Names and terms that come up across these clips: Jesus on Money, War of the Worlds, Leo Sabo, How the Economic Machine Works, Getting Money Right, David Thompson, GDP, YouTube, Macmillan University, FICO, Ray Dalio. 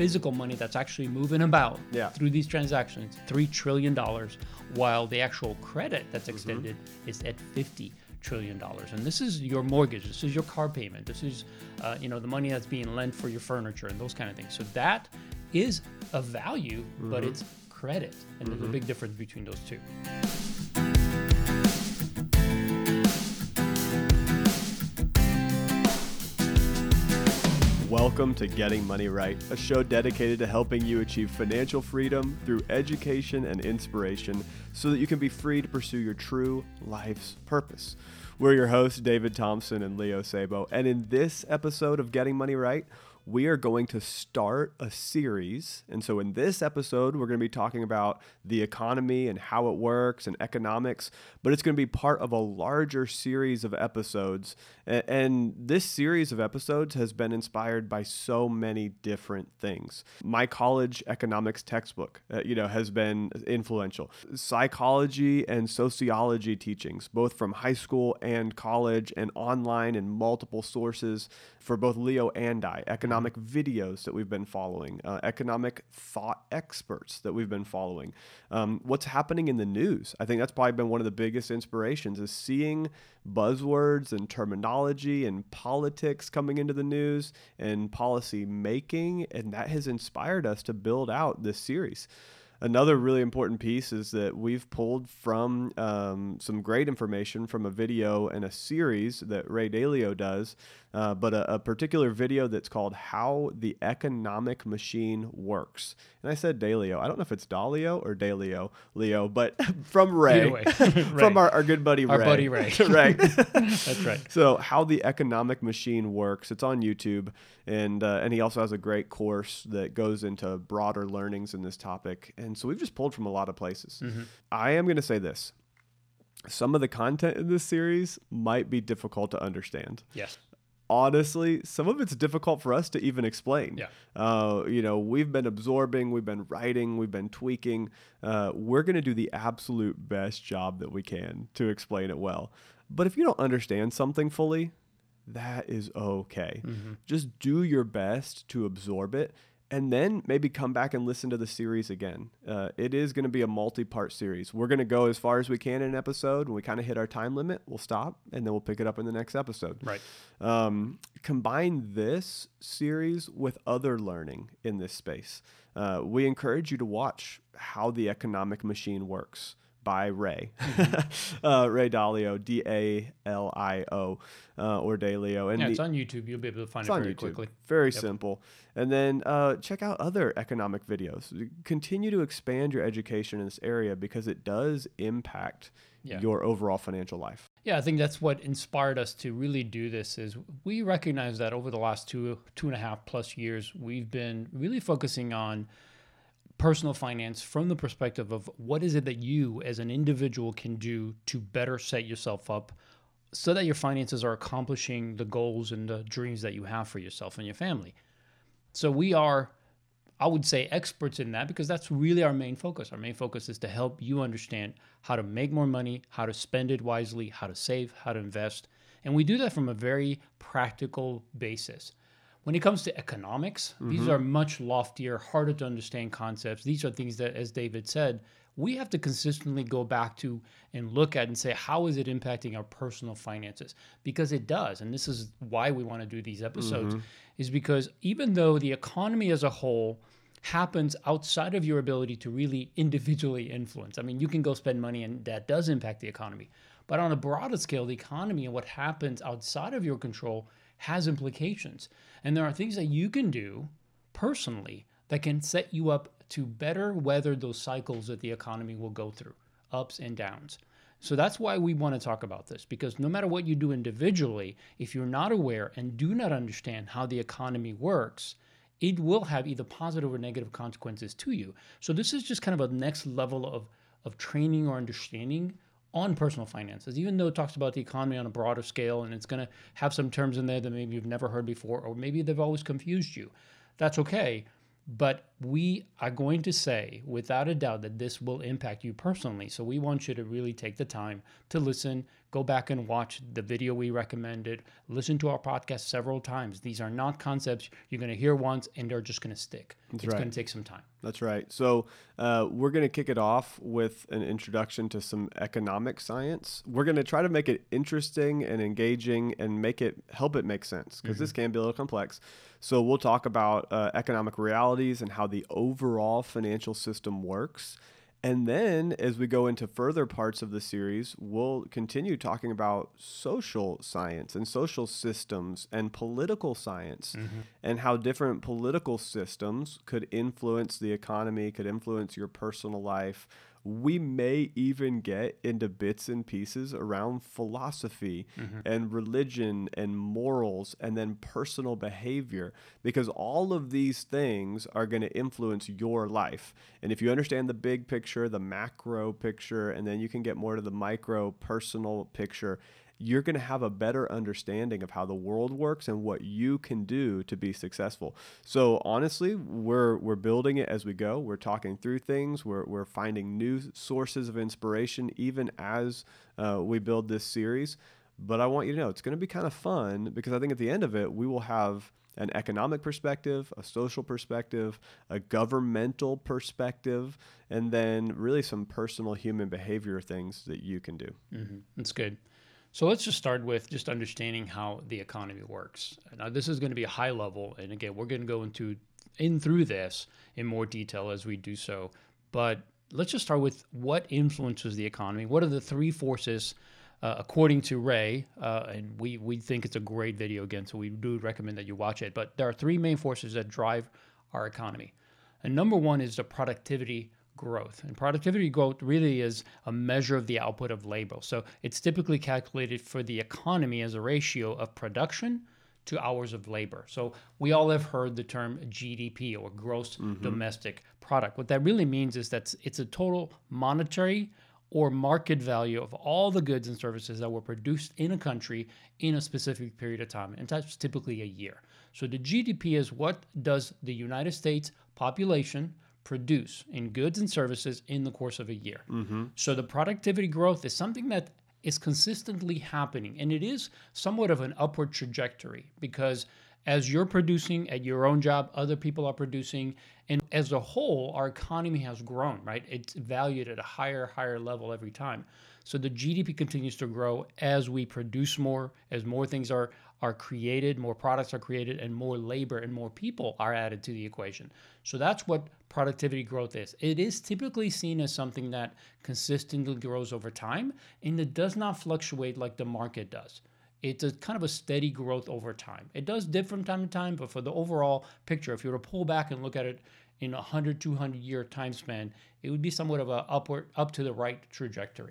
physical money that's actually moving about through these transactions, $3 trillion, while the actual credit that's extended is at $50 trillion. And this is your mortgage, this is your car payment, this is the money that's being lent for your furniture and those kind of things. So that is a value, but it's credit. And there's a big difference between those two. Welcome to Getting Money Right, a show dedicated to helping you achieve financial freedom through education and inspiration so that you can be free to pursue your true life's purpose. We're your hosts, David Thompson and Leo Sabo, and in this episode of Getting Money Right, we are going to start a series. And so in this episode, we're going to be talking about the economy and how it works and economics, but it's going to be part of a larger series of episodes. And this series of episodes has been inspired by so many different things. My college economics textbook, has been influential. Psychology and sociology teachings, both from high school and college and online and multiple sources for both Leo and I. Economic videos that we've been following, economic thought experts that we've been following, what's happening in the news. I think that's probably been one of the biggest inspirations is seeing buzzwords and terminology and politics coming into the news and policy making, and that has inspired us to build out this series. Another really important piece is that we've pulled from some great information from a video and a series that Ray Dalio does, but a particular video that's called How the Economic Machine Works. And I said Dalio. I don't know if it's Dalio or Dalio, Leo, but from Ray. From our good buddy Ray. Our buddy Ray. Right. That's right. So How the Economic Machine Works. It's on YouTube. And he also has a great course that goes into broader learnings in this topic. And so we've just pulled from a lot of places. Mm-hmm. I am going to say this. Some of the content in this series might be difficult to understand. Yes. Honestly, some of it's difficult for us to even explain. Yeah. We've been absorbing, we've been writing, we've been tweaking. We're going to do the absolute best job that we can to explain it well. But if you don't understand something fully, that is okay. Mm-hmm. Just do your best to absorb it. And then maybe come back and listen to the series again. It is going to be a multi-part series. We're going to go as far as we can in an episode. When we kind of hit our time limit, we'll stop, and then we'll pick it up in the next episode. Right. Combine this series with other learning in this space. We encourage you to watch How the Economic Machine Works by Ray. Mm-hmm. Ray Dalio, D-A-L-I-O, or Dalio. And it's on YouTube. You'll be able to find it very quickly. Very simple. And then check out other economic videos. Continue to expand your education in this area because it does impact your overall financial life. Yeah, I think that's what inspired us to really do this is we recognize that over the last two and a half plus years, we've been really focusing on personal finance from the perspective of what is it that you as an individual can do to better set yourself up so that your finances are accomplishing the goals and the dreams that you have for yourself and your family. So we are, I would say, experts in that because that's really our main focus. Our main focus is to help you understand how to make more money, how to spend it wisely, how to save, how to invest. And we do that from a very practical basis. When it comes to economics, these are much loftier, harder to understand concepts. These are things that, as David said, we have to consistently go back to and look at and say, how is it impacting our personal finances? Because it does. And this is why we want to do these episodes, is because even though the economy as a whole happens outside of your ability to really individually influence, I mean, you can go spend money and that does impact the economy. But on a broader scale, the economy and what happens outside of your control has implications. And there are things that you can do personally that can set you up to better weather those cycles that the economy will go through, ups and downs. So that's why we want to talk about this, because no matter what you do individually, if you're not aware and do not understand how the economy works, it will have either positive or negative consequences to you. So this is just kind of a next level of training or understanding on personal finances, even though it talks about the economy on a broader scale and it's going to have some terms in there that maybe you've never heard before or maybe they've always confused you. That's okay, but we are going to say without a doubt that this will impact you personally. So we want you to really take the time to listen, go back and watch the video we recommended, listen to our podcast several times. These are not concepts you're going to hear once and they're just going to stick. It's going to take some time. That's right. So we're going to kick it off with an introduction to some economic science. We're going to try to make it interesting and engaging and help it make sense, because this can be a little complex. So we'll talk about economic realities and how the overall financial system works. And then as we go into further parts of the series, we'll continue talking about social science and social systems and political science and how different political systems could influence the economy, could influence your personal life. We may even get into bits and pieces around philosophy and religion and morals and then personal behavior, because all of these things are going to influence your life. And if you understand the big picture, the macro picture, and then you can get more to the micro personal picture, you're going to have a better understanding of how the world works and what you can do to be successful. So honestly, we're building it as we go. We're talking through things. We're finding new sources of inspiration even as we build this series. But I want you to know it's going to be kind of fun, because I think at the end of it, we will have an economic perspective, a social perspective, a governmental perspective, and then really some personal human behavior things that you can do. That's good. So let's just start with just understanding how the economy works. Now, this is going to be a high level. And again, we're going to go through this in more detail as we do so. But let's just start with what influences the economy. What are the three forces, according to Ray? And we think it's a great video again, so we do recommend that you watch it. But there are three main forces that drive our economy. And number one is the productivity growth. And productivity growth really is a measure of the output of labor. So it's typically calculated for the economy as a ratio of production to hours of labor. So we all have heard the term GDP, or gross domestic product. What that really means is that it's a total monetary or market value of all the goods and services that were produced in a country in a specific period of time, and that's typically a year. So the GDP is what does the United States population produce in goods and services in the course of a year. So the productivity growth is something that is consistently happening, and it is somewhat of an upward trajectory, because as you're producing at your own job, other people are producing, and as a whole, our economy has grown, right? It's valued at a higher level every time. So the GDP continues to grow as we produce more, as more things are created, more products are created, and more labor and more people are added to the equation. So that's what productivity growth is. It is typically seen as something that consistently grows over time, and it does not fluctuate like the market does. It's a kind of a steady growth over time. It does dip from time to time, but for the overall picture, if you were to pull back and look at it in a 100, 200-year time span, it would be somewhat of an up to the right trajectory.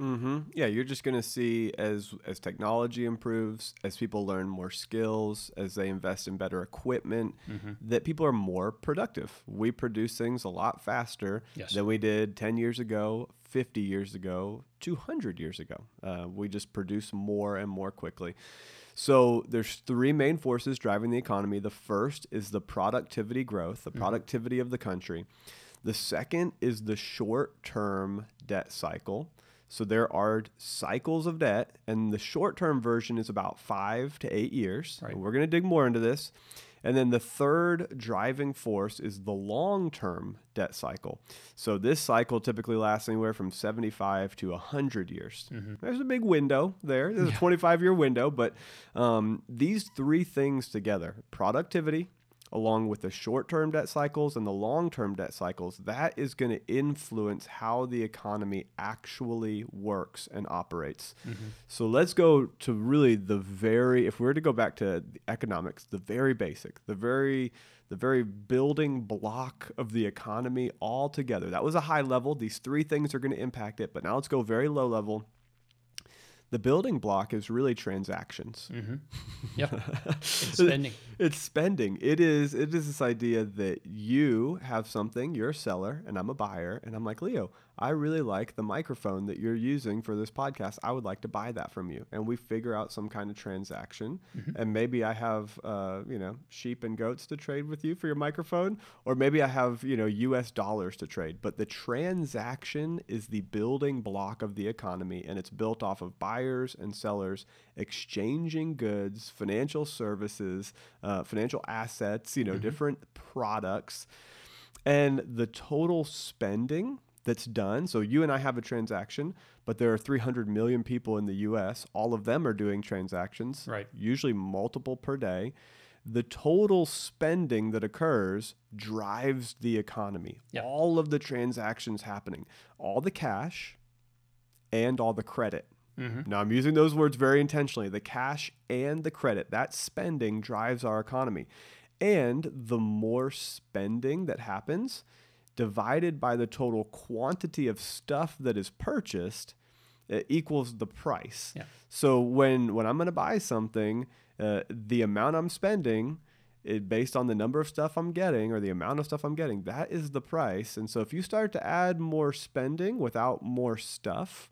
Yeah, you're just going to see as technology improves, as people learn more skills, as they invest in better equipment, that people are more productive. We produce things a lot faster than we did 10 years ago, 50 years ago, 200 years ago. We just produce more and more quickly. So there's three main forces driving the economy. The first is the productivity growth, the productivity of the country. The second is the short-term debt cycle. So there are cycles of debt, and the short-term version is about 5 to 8 years. Right. We're going to dig more into this. And then the third driving force is the long-term debt cycle. So this cycle typically lasts anywhere from 75 to 100 years. There's a big window there. There's a 25-year window, but these three things together, productivity along with the short-term debt cycles and the long-term debt cycles, that is going to influence how the economy actually works and operates. So let's go to really if we were to go back to economics, the very basic, the very building block of the economy altogether. That was a high level. These three things are going to impact it, but now let's go very low level. The building block is really transactions. It's spending. It is this idea that you have something, you're a seller, and I'm a buyer, and I'm like, Leo, I really like the microphone that you're using for this podcast. I would like to buy that from you. And we figure out some kind of transaction. Mm-hmm. And maybe I have, sheep and goats to trade with you for your microphone, or maybe I have, US dollars to trade. But the transaction is the building block of the economy, and it's built off of buyers and sellers exchanging goods, financial services, financial assets, mm-hmm. different products. And the total spending that's done. So you and I have a transaction, but there are 300 million people in the US. All of them are doing transactions, right? Usually multiple per day. The total spending that occurs drives the economy. Yep. All of the transactions happening, all the cash and all the credit. Mm-hmm. Now, I'm using those words very intentionally. The cash and the credit, that spending drives our economy. And the more spending that happens divided by the total quantity of stuff that is purchased, it equals the price. Yeah. So when I'm going to buy something, the amount I'm spending based on the number of stuff I'm getting or the amount of stuff I'm getting, that is the price. And so if you start to add more spending without more stuff,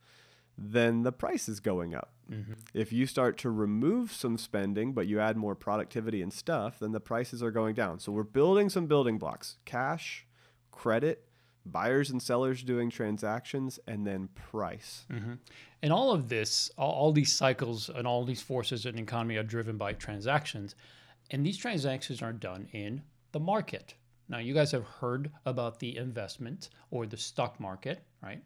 then the price is going up. Mm-hmm. If you start to remove some spending, but you add more productivity and stuff, then the prices are going down. So we're building some building blocks: cash, credit, buyers and sellers doing transactions, and then price. Mm-hmm. And all of this, all these cycles and all these forces in the economy are driven by transactions. And these transactions are done in the market. Now, you guys have heard about the investment or the stock market, right?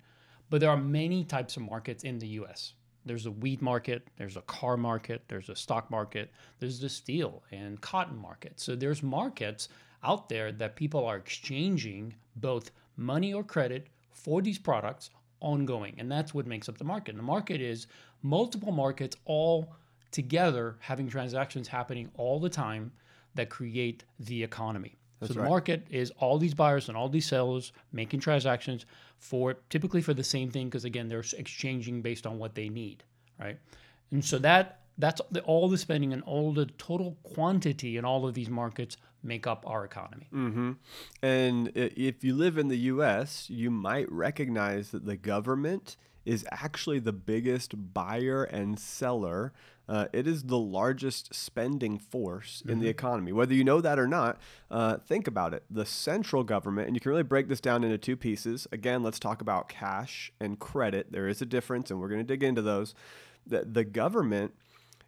But there are many types of markets in the U.S. There's a wheat market, there's a car market, there's a stock market, there's the steel and cotton market. So there's markets out there that people are exchanging both money or credit for these products ongoing. And that's what makes up the market. And the market is multiple markets all together having transactions happening all the time that create the economy. That's so the right. Market is all these buyers and all these sellers making transactions typically for the same thing, because again, they're exchanging based on what they need, right? And so that's all the spending and all the total quantity in all of these markets make up our economy. Mm-hmm. And if you live in the U.S., you might recognize that the government is actually the biggest buyer and seller. It is the largest spending force mm-hmm. in the economy. Whether you know that or not, think about it. The central government, and you can really break this down into two pieces. Again, let's talk about cash and credit. There is a difference, and we're going to dig into those. The government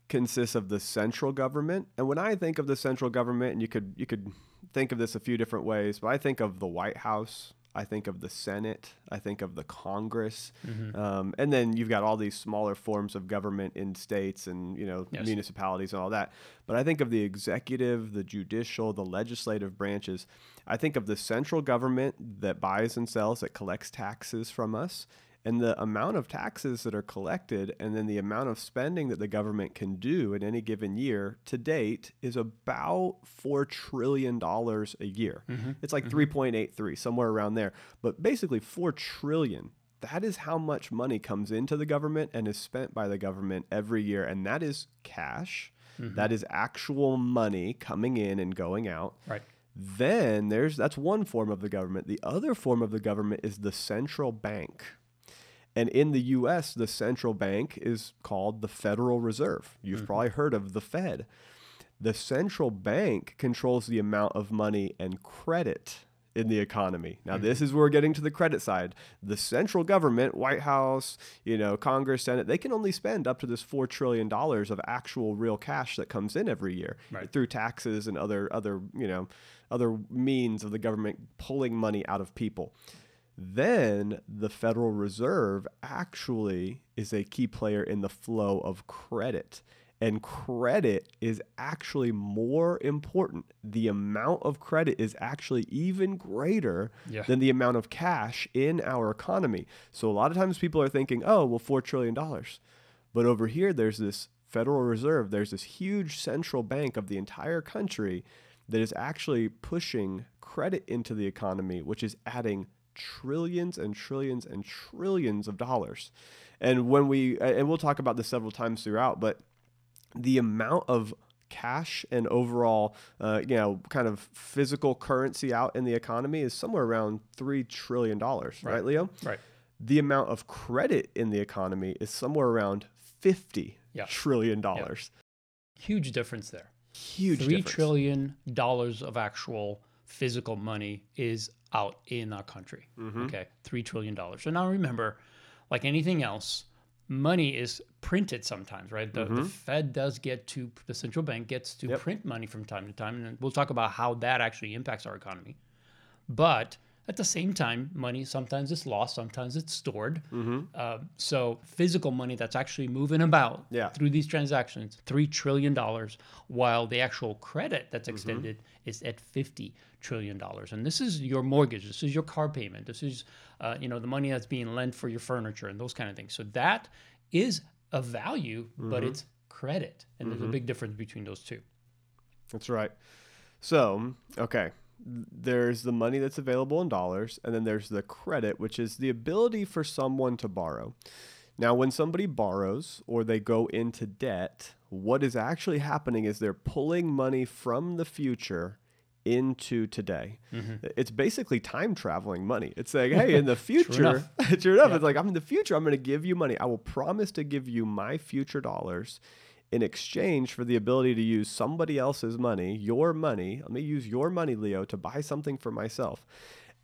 consists of the central government. And when I think of the central government, and you could think of this a few different ways, but I think of the White House, I think of the Senate, I think of the Congress, mm-hmm. And then you've got all these smaller forms of government in states and yes. municipalities and all that. But I think of the executive, the judicial, the legislative branches. I think of the central government that buys and sells, that collects taxes from us, and the amount of taxes that are collected and then the amount of spending that the government can do in any given year to date is about $4 trillion a year. Mm-hmm. It's like mm-hmm. 3.83, somewhere around there. But basically $4 trillion, that is how much money comes into the government and is spent by the government every year. And that is cash. Mm-hmm. That is actual money coming in and going out. Right. Then that's one form of the government. The other form of the government is the central bank. And in the U.S., the central bank is called the Federal Reserve. You've mm-hmm. probably heard of the Fed. The central bank controls the amount of money and credit in the economy. Now, mm-hmm. this is where we're getting to the credit side. The central government, White House, Congress, Senate, they can only spend up to this $4 trillion of actual real cash that comes in every year right. through taxes and other means of the government pulling money out of people. Then the Federal Reserve actually is a key player in the flow of credit. And credit is actually more important. The amount of credit is actually even greater yeah. than the amount of cash in our economy. So a lot of times people are thinking, oh, well, $4 trillion. But over here, there's this Federal Reserve. There's this huge central bank of the entire country that is actually pushing credit into the economy, which is adding trillions and trillions and trillions of dollars. And we'll talk about this several times throughout, but the amount of cash and overall, kind of physical currency out in the economy is somewhere around $3 trillion, right, Leo? Right. the amount of credit in the economy is somewhere around $50 trillion. Huge difference there. Huge difference. $3 trillion of actual physical money is out in our country. Mm-hmm. Okay, $3 trillion. And now remember, like anything else, money is printed sometimes, right? The Fed does get to, the central bank gets to print money from time to time. And we'll talk about how that actually impacts our economy. But at the same time, money sometimes is lost, sometimes it's stored. Mm-hmm. So physical money that's actually moving about through these transactions, $3 trillion, while the actual credit that's extended is at $50 trillion. And this is your mortgage, this is your car payment, this is the money that's being lent for your furniture and those kind of things. So that is a value, but it's credit. And there's a big difference between those two. That's right. So, okay. There's the money that's available in dollars, and then there's the credit, which is the ability for someone to borrow. Now, when somebody borrows or they go into debt, what is actually happening is they're pulling money from the future into today. Mm-hmm. It's basically time traveling money. It's like, hey, in the future, sure enough, it's like, I'm in the future, I'm going to give you money. I will promise to give you my future dollars in exchange for the ability to use somebody else's money, your money. Let me use your money, Leo, to buy something for myself.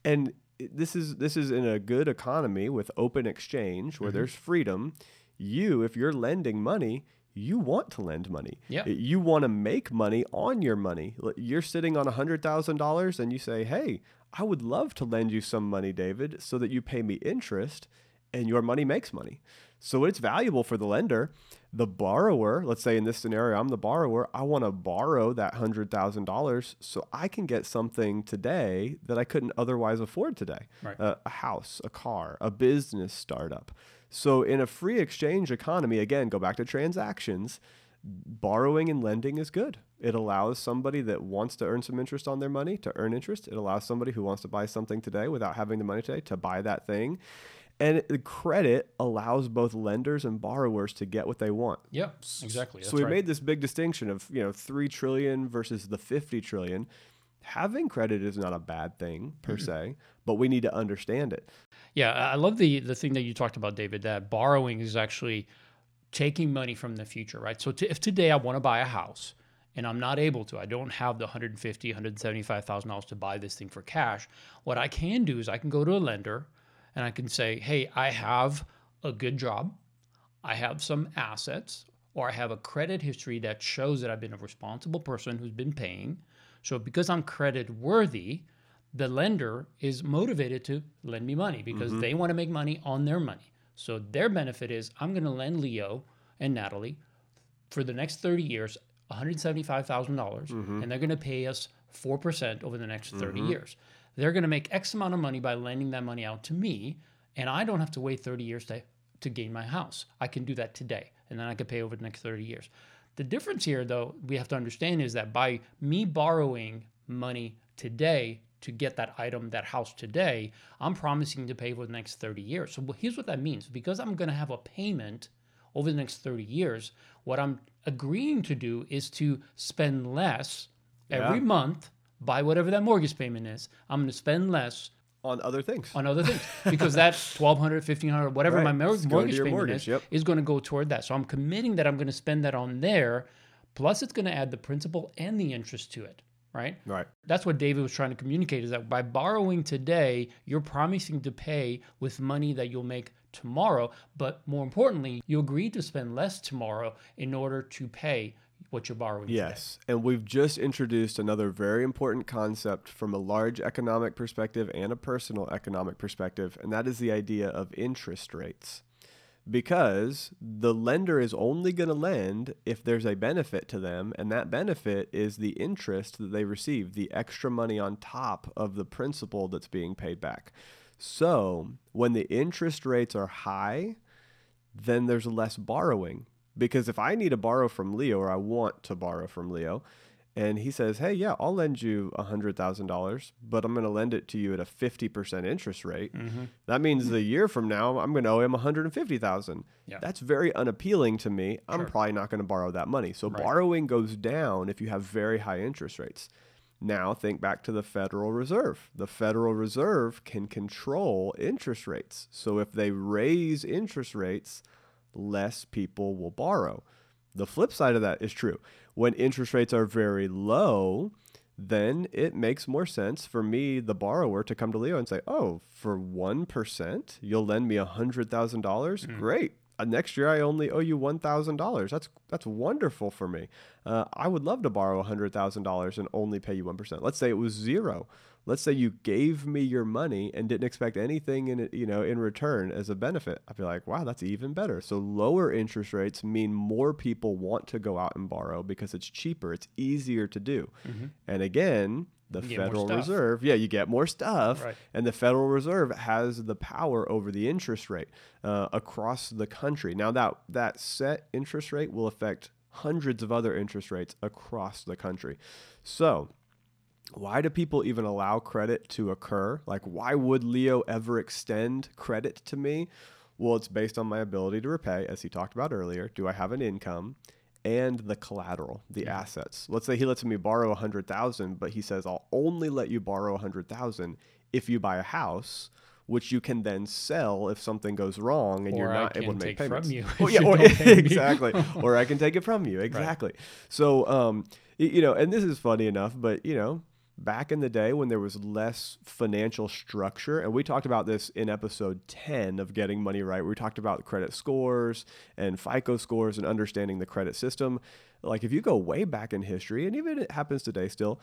And this is in a good economy with open exchange where there's freedom. You, if you're lending money, you want to lend money. Yep. You want to make money on your money. You're sitting on $100,000 and you say, hey, I would love to lend you some money, David, so that you pay me interest and your money makes money. So it's valuable for the lender. The borrower, let's say in this scenario, I'm the borrower. I want to borrow that $100,000 so I can get something today that I couldn't otherwise afford today. Right. A house, a car, a business startup. So in a free exchange economy, again, go back to transactions, borrowing and lending is good. It allows somebody that wants to earn some interest on their money to earn interest. It allows somebody who wants to buy something today without having the money today to buy that thing. And the credit allows both lenders and borrowers to get what they want. Yeah, exactly. That's so we made this big distinction of, $3 trillion versus the $50 trillion. Having credit is not a bad thing per se, but we need to understand it. Yeah, I love the thing that you talked about, David, that borrowing is actually taking money from the future, right? So if today I want to buy a house and I'm not able to, I don't have the $150,000, $175,000 to buy this thing for cash, what I can do is I can go to a lender, and I can say, hey, I have a good job, I have some assets, or I have a credit history that shows that I've been a responsible person who's been paying. So because I'm credit worthy, the lender is motivated to lend me money because they want to make money on their money. So their benefit is I'm going to lend Leo and Natalie for the next 30 years $175,000, and they're going to pay us 4% over the next 30 years. They're going to make X amount of money by lending that money out to me, and I don't have to wait 30 years to gain my house. I can do that today, and then I can pay over the next 30 years. The difference here, though, we have to understand is that by me borrowing money today to get that item, that house today, I'm promising to pay for the next 30 years. So here's what that means. Because I'm going to have a payment over the next 30 years, what I'm agreeing to do is to spend less every month by whatever that mortgage payment is. I'm going to spend less on other things because that $1,200, $1,500, whatever my mortgage payment is, is going to go toward that. So I'm committing that I'm going to spend that on there. Plus, it's going to add the principal and the interest to it. Right. Right. That's what David was trying to communicate, is that by borrowing today, you're promising to pay with money that you'll make tomorrow. But more importantly, you agree to spend less tomorrow in order to pay what you're borrowing. Yes. Today. And we've just introduced another very important concept from a large economic perspective and a personal economic perspective, and that is the idea of interest rates. Because the lender is only going to lend if there's a benefit to them, and that benefit is the interest that they receive, the extra money on top of the principal that's being paid back. So when the interest rates are high, then there's less borrowing. Because if I need to borrow from Leo, or I want to borrow from Leo, and he says, hey, yeah, I'll lend you $100,000, but I'm going to lend it to you at a 50% interest rate. That means a year from now, I'm going to owe him $150,000. Yeah. That's very unappealing to me. I'm probably not going to borrow that money. So borrowing goes down if you have very high interest rates. Now think back to the Federal Reserve. The Federal Reserve can control interest rates. So if they raise interest rates, less people will borrow. The flip side of that is true. When interest rates are very low, then it makes more sense for me, the borrower, to come to Leo and say, oh, for 1%, you'll lend me $100,000? Mm-hmm. Great. Next year, I only owe you $1,000. That's wonderful for me. I would love to borrow $100,000 and only pay you 1%. Let's say it was zero. Let's say you gave me your money and didn't expect anything in it, in return as a benefit. I'd be like, wow, that's even better. So lower interest rates mean more people want to go out and borrow because it's cheaper. It's easier to do. Mm-hmm. And again, the Federal Reserve, you get more stuff, right. And the Federal Reserve has the power over the interest rate across the country. Now that set interest rate will affect hundreds of other interest rates across the country. So why do people even allow credit to occur? Like, why would Leo ever extend credit to me? Well, it's based on my ability to repay, as he talked about earlier. Do I have an income? And the collateral, the assets. Let's say he lets me borrow $100,000, but he says, I'll only let you borrow $100,000 if you buy a house, which you can then sell if something goes wrong and you're not able to make payments. Exactly. Or I can take it from you. Exactly. Right. So, and this is funny enough, but, back in the day when there was less financial structure, and we talked about this in episode 10 of Getting Money Right, where we talked about credit scores and FICO scores and understanding the credit system. Like if you go way back in history, and even it happens today still,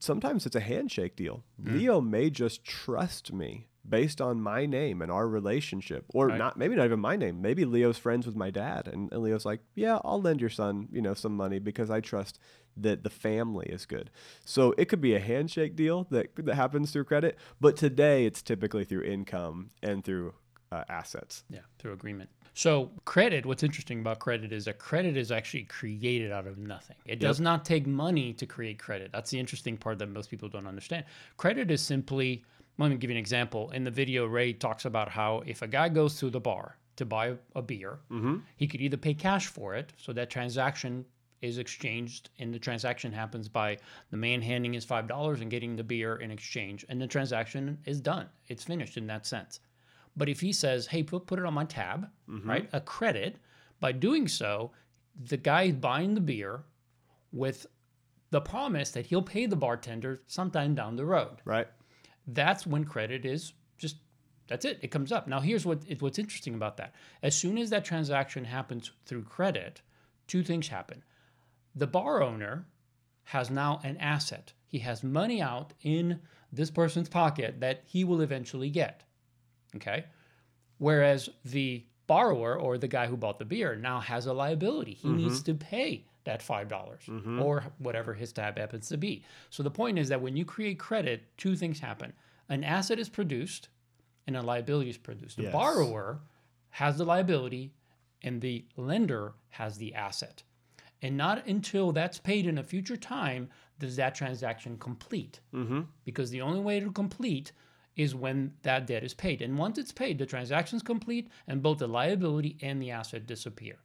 sometimes it's a handshake deal. Mm. Leo may just trust me based on my name and our relationship, or maybe not even my name. Maybe Leo's friends with my dad, and Leo's like, yeah, I'll lend your son, some money because I trust that the family is good. So it could be a handshake deal that happens through credit, but today it's typically through income and through assets. Yeah, through agreement. So credit, what's interesting about credit is that credit is actually created out of nothing. It does not take money to create credit. That's the interesting part that most people don't understand. Credit is simply, let me give you an example. In the video, Ray talks about how if a guy goes to the bar to buy a beer, mm-hmm. he could either pay cash for it, so that transaction is exchanged, and the transaction happens by the man handing his $5 and getting the beer in exchange, and the transaction is done. It's finished in that sense. But if he says, hey, put it on my tab, mm-hmm. right, a credit, by doing so, the guy is buying the beer with the promise that he'll pay the bartender sometime down the road. Right. That's when credit is just, that's it. It comes up. Now, here's what's interesting about that. As soon as that transaction happens through credit, two things happen. The bar owner has now an asset. He has money out in this person's pocket that he will eventually get, okay? Whereas the borrower or the guy who bought the beer now has a liability. He mm-hmm. needs to pay that $5 mm-hmm. or whatever his tab happens to be. So the point is that when you create credit, two things happen. An asset is produced and a liability is produced. The borrower has the liability and the lender has the asset. And not until that's paid in a future time does that transaction complete. Mm-hmm. Because the only way to complete is when that debt is paid. And once it's paid, the transaction's complete and both the liability and the asset disappear.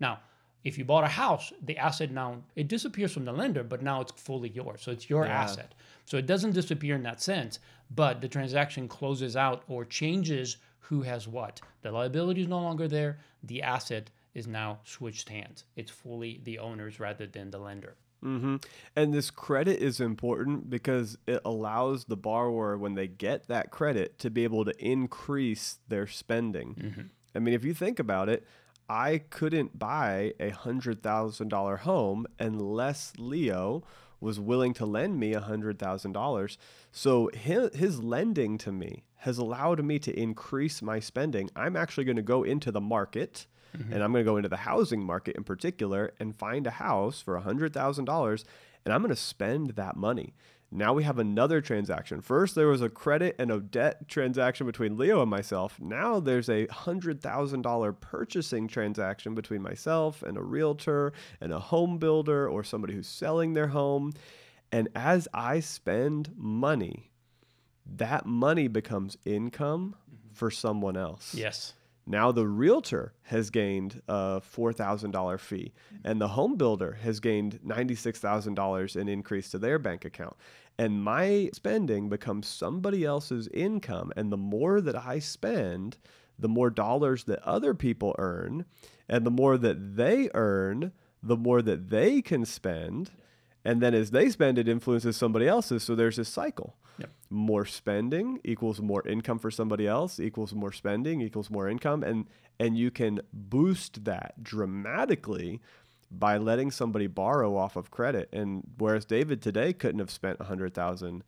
Now, if you bought a house, the asset now, it disappears from the lender, but now it's fully yours. So it's your asset. So it doesn't disappear in that sense, but the transaction closes out or changes who has what. The liability is no longer there. The asset is now switched hands. It's fully the owner's rather than the lender. Mm-hmm. And this credit is important because it allows the borrower, when they get that credit, to be able to increase their spending. Mm-hmm. I mean, if you think about it, I couldn't buy a $100,000 home unless Leo was willing to lend me $100,000. So his lending to me has allowed me to increase my spending. I'm actually going to go into the market. Mm-hmm. And I'm going to go into the housing market in particular and find a house for $100,000, and I'm going to spend that money. Now we have another transaction. First, there was a credit and a debt transaction between Leo and myself. Now there's a $100,000 purchasing transaction between myself and a realtor and a home builder or somebody who's selling their home. And as I spend money, that money becomes income mm-hmm. for someone else. Yes. Now the realtor has gained a $4,000 fee, and the home builder has gained $96,000 in increase to their bank account. And my spending becomes somebody else's income. And the more that I spend, the more dollars that other people earn, and the more that they earn, the more that they can spend. And then as they spend, it influences somebody else's. So there's this cycle. Yep. More spending equals more income for somebody else, equals more spending, equals more income. And you can boost that dramatically by letting somebody borrow off of credit. And whereas David today couldn't have spent $100,000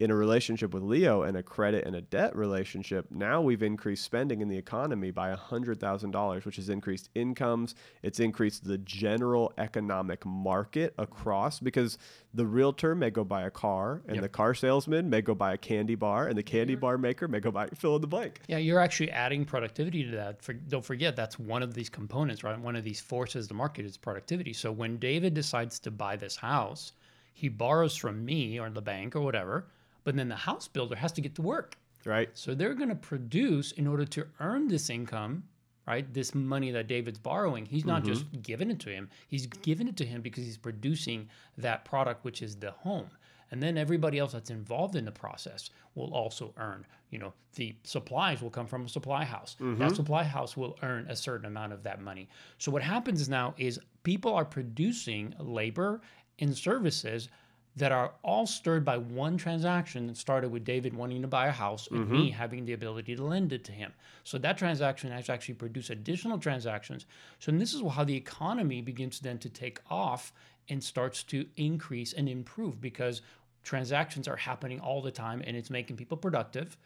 in a relationship with Leo and a credit and a debt relationship, now we've increased spending in the economy by $100,000, which has increased incomes. It's increased the general economic market across, because the realtor may go buy a car, and yep. the car salesman may go buy a candy bar, and the candy bar maker may go buy fill in the blank. Yeah, you're actually adding productivity to that. Don't forget, that's one of these components, right? One of these forces the market is productivity. So when David decides to buy this house, he borrows from me or the bank or whatever, but then the house builder has to get to work. Right. So they're going to produce in order to earn this income, right? This money that David's borrowing, he's not just giving it to him. He's giving it to him because he's producing that product, which is the home. And then everybody else that's involved in the process will also earn. You know, the supplies will come from a supply house. That supply house will earn a certain amount of that money. So what happens now is people are producing labor and services that are all stirred by one transaction that started with David wanting to buy a house and me having the ability to lend it to him. So that transaction has actually produced additional transactions. So this is how the economy begins then to take off and starts to increase and improve, because transactions are happening all the time and it's making people productive.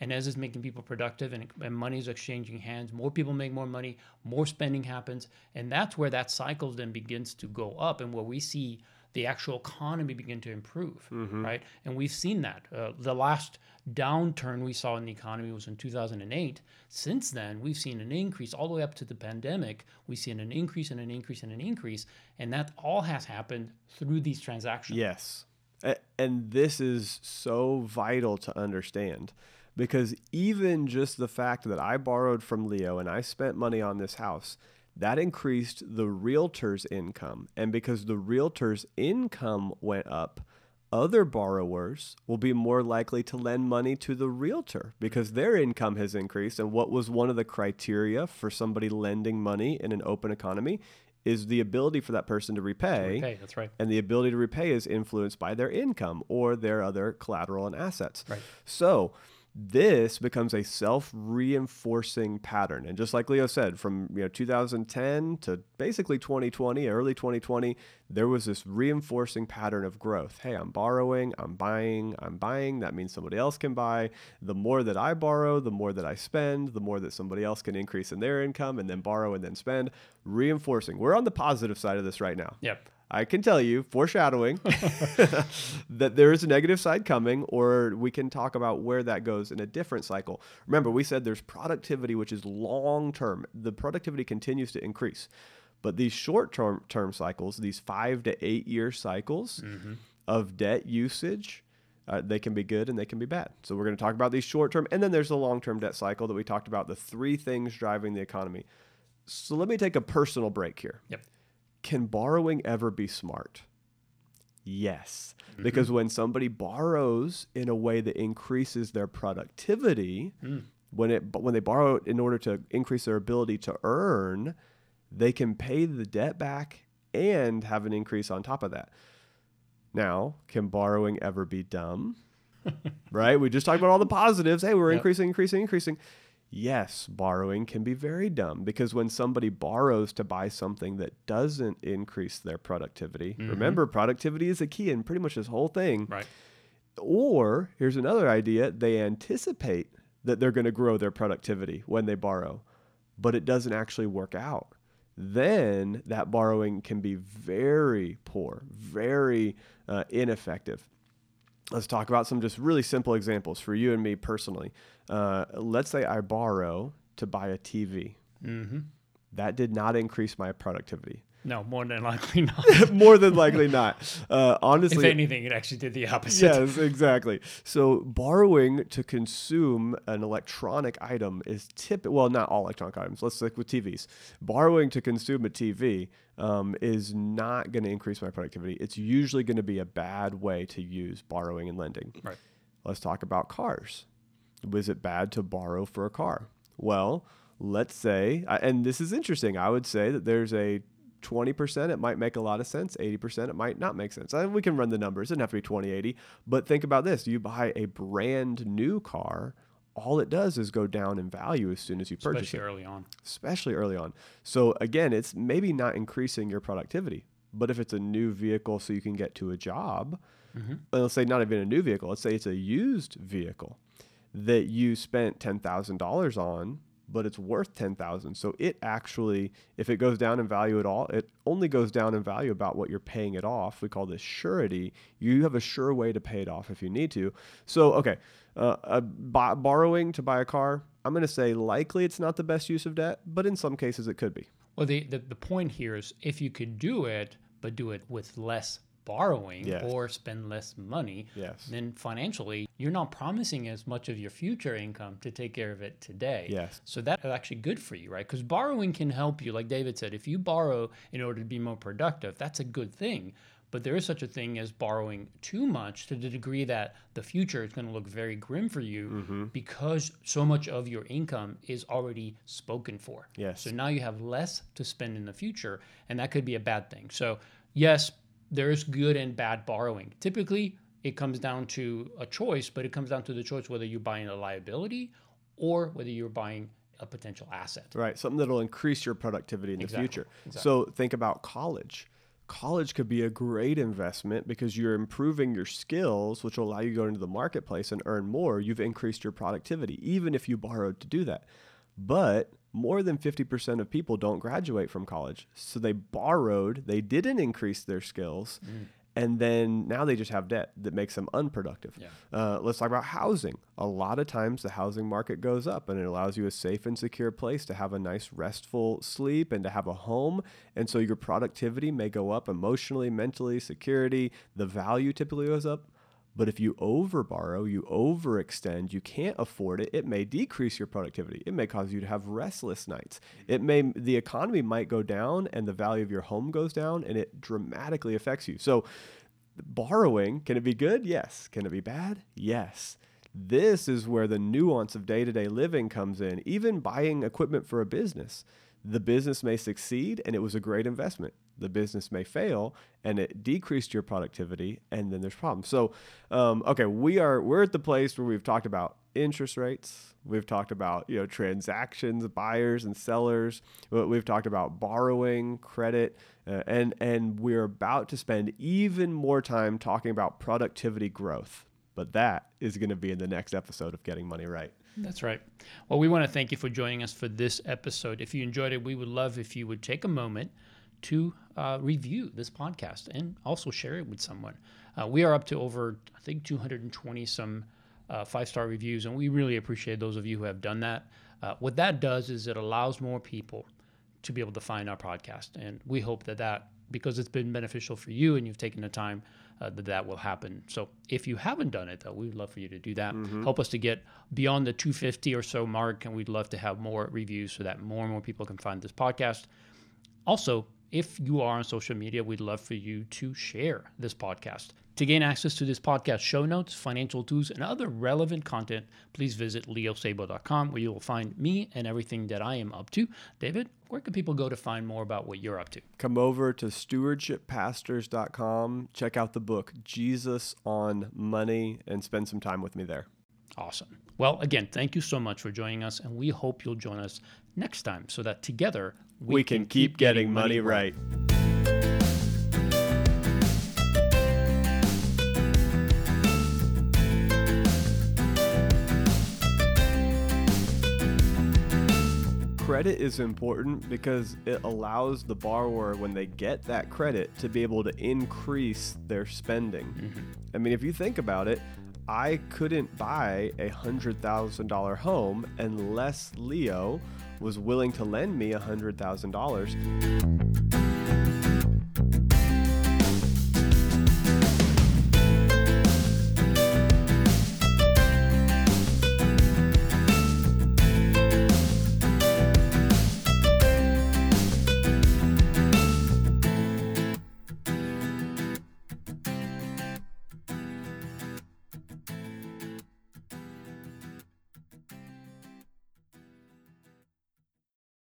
And as it's making people productive and money is exchanging hands, more people make more money, more spending happens. And that's where that cycle then begins to go up, and where we see the actual economy begin to improve, right? And we've seen that. The last downturn we saw in the economy was in 2008. Since then, we've seen an increase all the way up to the pandemic. We've seen an increase and an increase and an increase, and that all has happened through these transactions. Yes, and this is so vital to understand, because even just the fact that I borrowed from Leo and I spent money on this house, that increased the realtor's income. And because the realtor's income went up, other borrowers will be more likely to lend money to the realtor because their income has increased. And what was one of the criteria for somebody lending money in an open economy is the ability for that person to repay. That's right. And the ability to repay is influenced by their income or their other collateral and assets. Right. So this becomes a self-reinforcing pattern. And just like Leo said, from 2010 to basically 2020, early 2020, there was this reinforcing pattern of growth. Hey, I'm borrowing, I'm buying. That means somebody else can buy. The more that I borrow, the more that I spend, the more that somebody else can increase in their income and then borrow and then spend. Reinforcing. We're on the positive side of this right now. Yep. I can tell you, foreshadowing, that there is a negative side coming, or we can talk about where that goes in a different cycle. Remember, we said there's productivity, which is long-term. The productivity continues to increase. But these short-term cycles, these 5 to 8 year cycles of debt usage, they can be good and they can be bad. So we're going to talk about these short-term. And then there's the long-term debt cycle that we talked about, the three things driving the economy. So let me take a personal break here. Yep. Can borrowing ever be smart? Yes, because when somebody borrows in a way that increases their productivity, when they borrow in order to increase their ability to earn, they can pay the debt back and have an increase on top of that. Now, can borrowing ever be dumb? Right? We just talked about all the positives. Hey, we're increasing. Yes, borrowing can be very dumb, because when somebody borrows to buy something that doesn't increase their productivity, remember, productivity is a key in pretty much this whole thing. Right. Or here's another idea. They anticipate that they're going to grow their productivity when they borrow, but it doesn't actually work out. Then that borrowing can be very poor, very ineffective. Let's talk about some just really simple examples for you and me personally. Let's say I borrow to buy a TV. That did not increase my productivity. No, more than likely not. More than likely not. Honestly, if anything, it actually did the opposite. Yes, exactly. So borrowing to consume an electronic item is well, not all electronic items. Let's stick with TVs. Borrowing to consume a TV is not going to increase my productivity. It's usually going to be a bad way to use borrowing and lending. Right. Let's talk about cars. Was it bad to borrow for a car? Well, let's say, and this is interesting, I would say that there's a 20%, it might make a lot of sense. 80%, it might not make sense. We can run the numbers. It doesn't have to be 20/80. But think about this. You buy a brand new car, all it does is go down in value as soon as you purchase it. Especially early on. So again, it's maybe not increasing your productivity. But if it's a new vehicle so you can get to a job, mm-hmm. Let's say not even a new vehicle. Let's say it's a used vehicle that you spent $10,000 on, but it's worth $10,000. So it actually, if it goes down in value at all, it only goes down in value about what you're paying it off. We call this surety. You have a sure way to pay it off if you need to. So, okay, borrowing to buy a car, I'm going to say likely it's not the best use of debt, but in some cases it could be. Well, the point here is if you could do it, but do it with less borrowing or spend less money, then financially you're not promising as much of your future income to take care of it today. So that's actually good for you, right? Because borrowing can help you. Like David said, if you borrow in order to be more productive, that's a good thing. But there is such a thing as borrowing too much to the degree that the future is going to look very grim for you because so much of your income is already spoken for. So now you have less to spend in the future, and that could be a bad thing. So yes, there's good and bad borrowing. Typically, it comes down to a choice, but it comes down to the choice whether you're buying a liability or whether you're buying a potential asset. Right, something that'll increase your productivity in the future. So think about college. College could be a great investment because you're improving your skills, which will allow you to go into the marketplace and earn more. You've increased your productivity, even if you borrowed to do that. But more than 50% of people don't graduate from college. So they borrowed, they didn't increase their skills, and then now they just have debt that makes them unproductive. Let's talk about housing. A lot of times the housing market goes up and it allows you a safe and secure place to have a nice restful sleep and to have a home. And so your productivity may go up emotionally, mentally, security, the value typically goes up. But if you overborrow, you overextend, you can't afford it, it may decrease your productivity. It may cause you to have restless nights. The economy might go down and the value of your home goes down and it dramatically affects you. So borrowing, can it be good? Yes. Can it be bad? Yes. This is where the nuance of day-to-day living comes in. Even buying equipment for a business, the business may succeed and it was a great investment. The business may fail and it decreased your productivity and then there's problems. So, okay, we're at the place where we've talked about interest rates. We've talked about, transactions, buyers and sellers. We've talked about borrowing, credit, and we're about to spend even more time talking about productivity growth. But that is going to be in the next episode of Getting Money Right. That's right. Well, we want to thank you for joining us for this episode. If you enjoyed it, we would love if you would take a moment to review this podcast and also share it with someone. We are up to over, 220-some five-star reviews, and we really appreciate those of you who have done that. What that does is it allows more people to be able to find our podcast, and we hope that because it's been beneficial for you and you've taken the time, that will happen. So if you haven't done it, though, we'd love for you to do that. Mm-hmm. Help us to get beyond the 250 or so mark, and we'd love to have more reviews so that more and more people can find this podcast. Also, if you are on social media, we'd love for you to share this podcast. To gain access to this podcast show notes, financial tools, and other relevant content, please visit leosabo.com, where you will find me and everything that I am up to. David, where can people go to find more about what you're up to? Come over to stewardshippastors.com, check out the book, Jesus on Money, and spend some time with me there. Awesome. Well, again, thank you so much for joining us, and we hope you'll join us next time so that together we can keep getting money right. Credit is important because it allows the borrower, when they get that credit, to be able to increase their spending. I mean, if you think about it, I couldn't buy a $100,000 home unless Leo was willing to lend me $100,000.